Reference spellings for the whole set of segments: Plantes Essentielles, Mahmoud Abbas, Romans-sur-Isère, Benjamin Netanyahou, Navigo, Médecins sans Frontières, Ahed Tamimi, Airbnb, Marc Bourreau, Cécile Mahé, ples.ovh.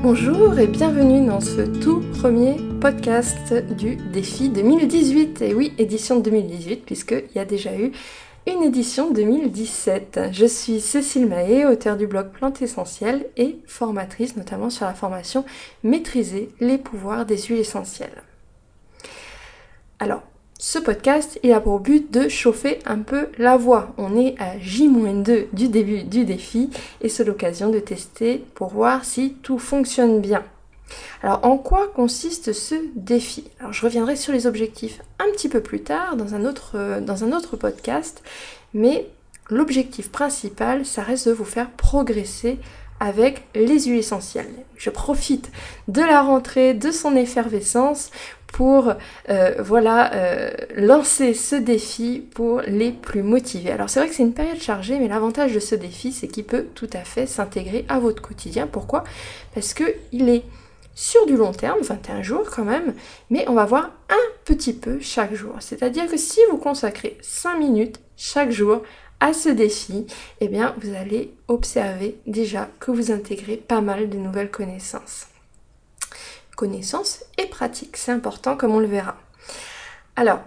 Bonjour et bienvenue dans ce tout premier podcast du défi 2018. Et oui, édition 2018 puisqu'il y a déjà eu une édition 2017. Je suis Cécile Mahé, auteure du blog Plantes Essentielles et formatrice notamment sur la formation Maîtriser les pouvoirs des huiles essentielles. Alors, ce podcast, il a pour but de chauffer un peu la voix. On est à J-2 du début du défi et c'est l'occasion de tester pour voir si tout fonctionne bien. Alors, en quoi consiste ce défi ? Alors, je reviendrai sur les objectifs un petit peu plus tard dans un autre podcast, mais l'objectif principal, ça reste de vous faire progresser avec les huiles essentielles. Je profite de la rentrée, de son effervescence pour lancer ce défi pour les plus motivés. Alors c'est vrai que c'est une période chargée, mais l'avantage de ce défi, c'est qu'il peut tout à fait s'intégrer à votre quotidien. Pourquoi ? Parce qu'il est sur du long terme, 21 jours quand même, mais on va voir un petit peu chaque jour. C'est-à-dire que si vous consacrez 5 minutes chaque jour à ce défi, eh bien vous allez observer déjà que vous intégrez pas mal de nouvelles connaissances. Connaissances et pratiques, c'est important comme on le verra. Alors,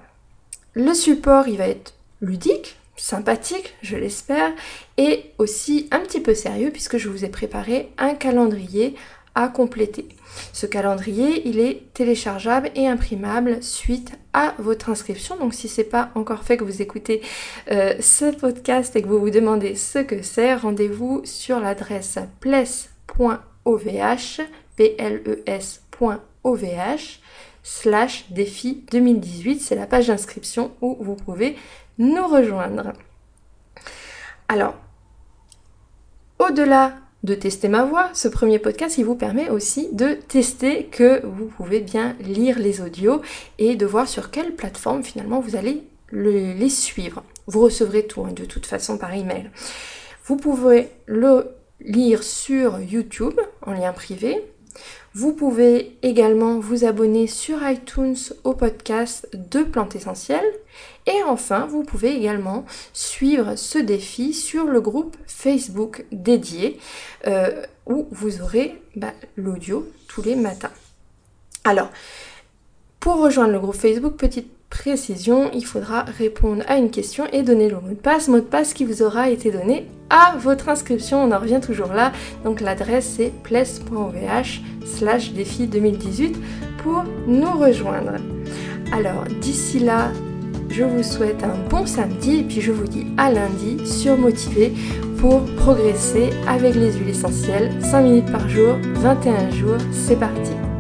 le support, il va être ludique, sympathique, je l'espère, et aussi un petit peu sérieux puisque je vous ai préparé un calendrier à compléter. Ce calendrier, il est téléchargeable et imprimable suite à votre inscription. Donc si ce n'est pas encore fait que vous écoutez ce podcast et que vous vous demandez ce que c'est, rendez-vous sur l'adresse ples.ovh, ples.ovh/défi 2018. C'est la page d'inscription où vous pouvez nous rejoindre. Alors, au-delà de tester ma voix, ce premier podcast, il vous permet aussi de tester que vous pouvez bien lire les audios et de voir sur quelle plateforme finalement vous allez les suivre. Vous recevrez tout de toute façon par email. Vous pouvez le lire sur YouTube en lien privé. Vous pouvez également vous abonner sur iTunes au podcast de Plantes Essentielles. Et enfin, vous pouvez également suivre ce défi sur le groupe Facebook dédié où vous aurez l'audio tous les matins. Alors, pour rejoindre le groupe Facebook, petite précision, il faudra répondre à une question et donner le mot de passe qui vous aura été donné à votre inscription. On en revient toujours là, donc l'adresse c'est ples.ovh/défi 2018 pour nous rejoindre. Alors d'ici là, je vous souhaite un bon samedi et puis je vous dis à lundi sur Motivé pour progresser avec les huiles essentielles, 5 minutes par jour, 21 jours, c'est parti.